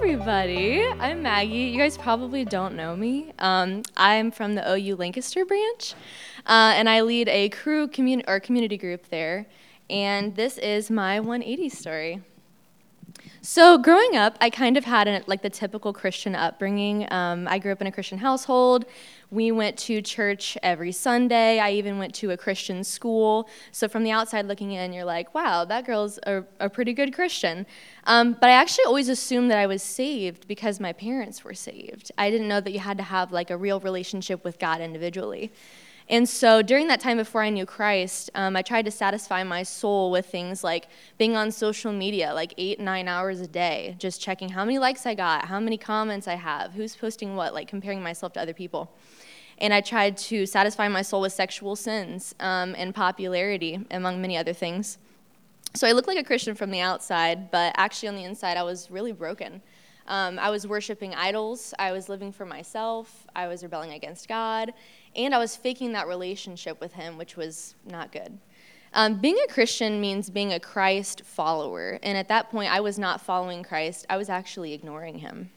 everybody. I'm Maggie. You guys probably don't know me. I'm from the OU Lancaster branch, and I lead a Cru community group there. And this is my 180 story. So growing up, I kind of had the typical Christian upbringing. I grew up in a Christian household. We went to church every Sunday. I even went to a Christian school. So from the outside looking in, you're like, wow, that girl's a pretty good Christian. But I actually always assumed that I was saved because my parents were saved. I didn't know that you had to have a real relationship with God individually. And so during that time before I knew Christ, I tried to satisfy my soul with things like being on social media 8-9 hours a day, just checking how many likes I got, how many comments I have, who's posting what, comparing myself to other people. And I tried to satisfy my soul with sexual sins and popularity, among many other things. So I looked like a Christian from the outside, but actually on the inside I was really broken. I was worshiping idols, I was living for myself, I was rebelling against God, and I was faking that relationship with him, which was not good. Being a Christian means being a Christ follower, and at that point I was not following Christ, I was actually ignoring him.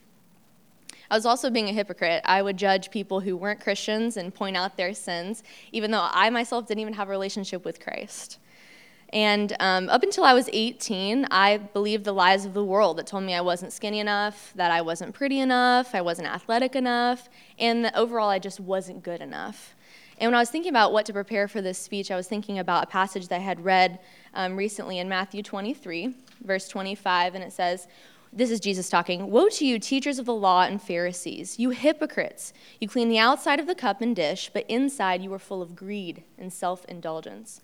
I was also being a hypocrite. I would judge people who weren't Christians and point out their sins, even though I myself didn't even have a relationship with Christ. And up until I was 18, I believed the lies of the world that told me I wasn't skinny enough, that I wasn't pretty enough, I wasn't athletic enough, and that overall I just wasn't good enough. And when I was thinking about what to prepare for this speech, I was thinking about a passage that I had read recently in Matthew 23, verse 25, and it says, this is Jesus talking, "Woe to you, teachers of the law and Pharisees, you hypocrites! You clean the outside of the cup and dish, but inside you are full of greed and self-indulgence."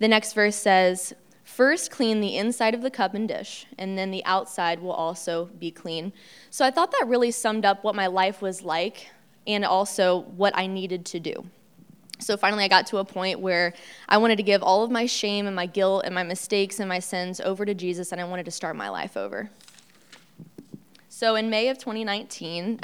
The next verse says, "First clean the inside of the cup and dish, and then the outside will also be clean." So I thought that really summed up what my life was like and also what I needed to do. So finally I got to a point where I wanted to give all of my shame and my guilt and my mistakes and my sins over to Jesus, and I wanted to start my life over. So in May of 2019,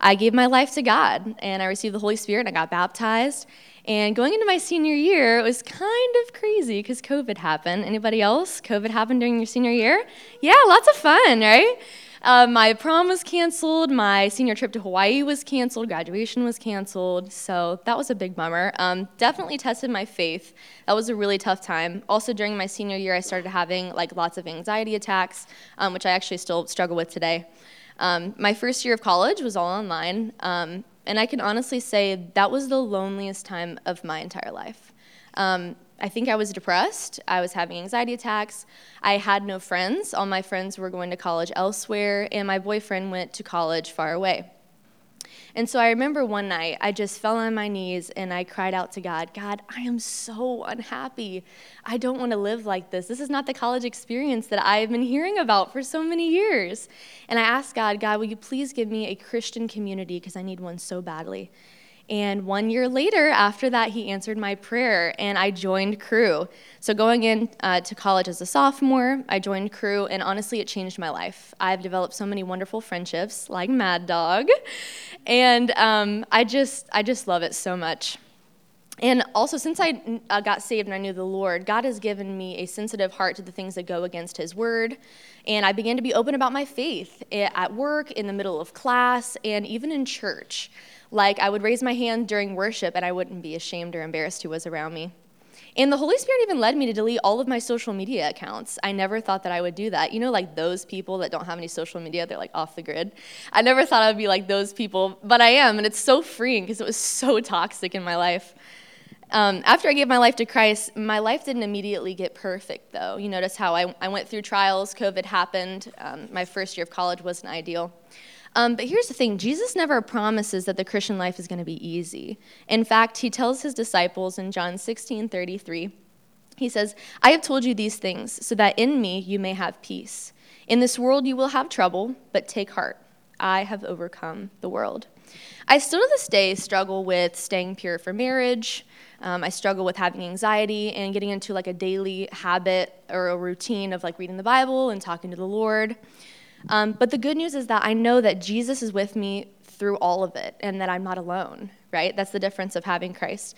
I gave my life to God, and I received the Holy Spirit, and I got baptized. And going into my senior year, it was kind of crazy because COVID happened. Anybody else? COVID happened during your senior year? Yeah, lots of fun, right? My prom was canceled. My senior trip to Hawaii was canceled. Graduation was canceled. So that was a big bummer. Definitely tested my faith. That was a really tough time. Also, during my senior year, I started having lots of anxiety attacks, which I actually still struggle with today. My first year of college was all online. And I can honestly say that was the loneliest time of my entire life. I think I was depressed. I was having anxiety attacks. I had no friends. All my friends were going to college elsewhere, and my boyfriend went to college far away. And so I remember one night, I just fell on my knees and I cried out to God, "God, I am so unhappy. I don't want to live like this. This is not the college experience that I've been hearing about for so many years." And I asked God, "God, will you please give me a Christian community because I need one so badly?" And 1 year later, after that, he answered my prayer, and I joined Cru. So going in to college as a sophomore, I joined Cru, and honestly, it changed my life. I've developed so many wonderful friendships, like Mad Dog, and I just love it so much. And also, since I got saved and I knew the Lord, God has given me a sensitive heart to the things that go against his word. And I began to be open about my faith at work, in the middle of class, and even in church. I would raise my hand during worship, and I wouldn't be ashamed or embarrassed who was around me. And the Holy Spirit even led me to delete all of my social media accounts. I never thought that I would do that. You know, those people that don't have any social media, they're off the grid. I never thought I would be like those people, but I am, and it's so freeing because it was so toxic in my life. After I gave my life to Christ, my life didn't immediately get perfect, though. You notice how I went through trials, COVID happened, my first year of college wasn't ideal. But here's the thing, Jesus never promises that the Christian life is going to be easy. In fact, he tells his disciples in John 16:33, he says, "I have told you these things so that in me you may have peace. In this world you will have trouble, but take heart. I have overcome the world." I still to this day struggle with staying pure for marriage. I struggle with having anxiety and getting into a daily habit or a routine of reading the Bible and talking to the Lord. But the good news is that I know that Jesus is with me through all of it and that I'm not alone, right? That's the difference of having Christ.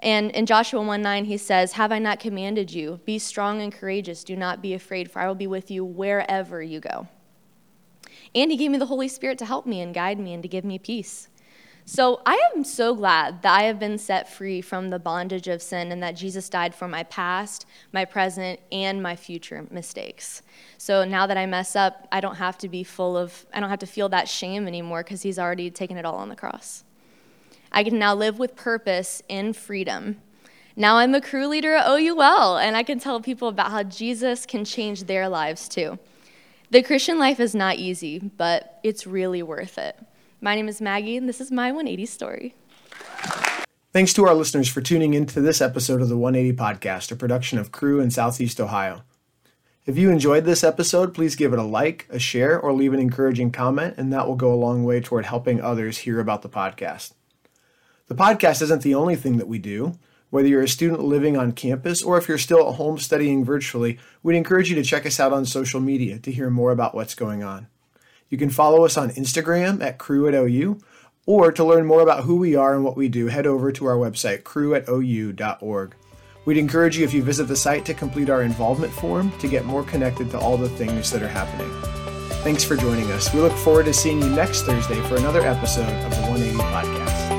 And in Joshua 1:9, he says, "Have I not commanded you? Be strong and courageous. Do not be afraid, for I will be with you wherever you go." And he gave me the Holy Spirit to help me and guide me and to give me peace. So I am so glad that I have been set free from the bondage of sin and that Jesus died for my past, my present, and my future mistakes. So now that I mess up, I don't have to be I don't have to feel that shame anymore because he's already taken it all on the cross. I can now live with purpose in freedom. Now I'm a crew leader at OUL, and I can tell people about how Jesus can change their lives too. The Christian life is not easy, but it's really worth it. My name is Maggie, and this is my 180 story. Thanks to our listeners for tuning into this episode of the 180 Podcast, a production of Cru in Southeast Ohio. If you enjoyed this episode, please give it a like, a share, or leave an encouraging comment, and that will go a long way toward helping others hear about the podcast. The podcast isn't the only thing that we do. Whether you're a student living on campus or if you're still at home studying virtually, we'd encourage you to check us out on social media to hear more about what's going on. You can follow us on Instagram at CruAtOU, or to learn more about who we are and what we do, head over to our website, CruAtOU.org. We'd encourage you if you visit the site to complete our involvement form to get more connected to all the things that are happening. Thanks for joining us. We look forward to seeing you next Thursday for another episode of the 180 Podcast.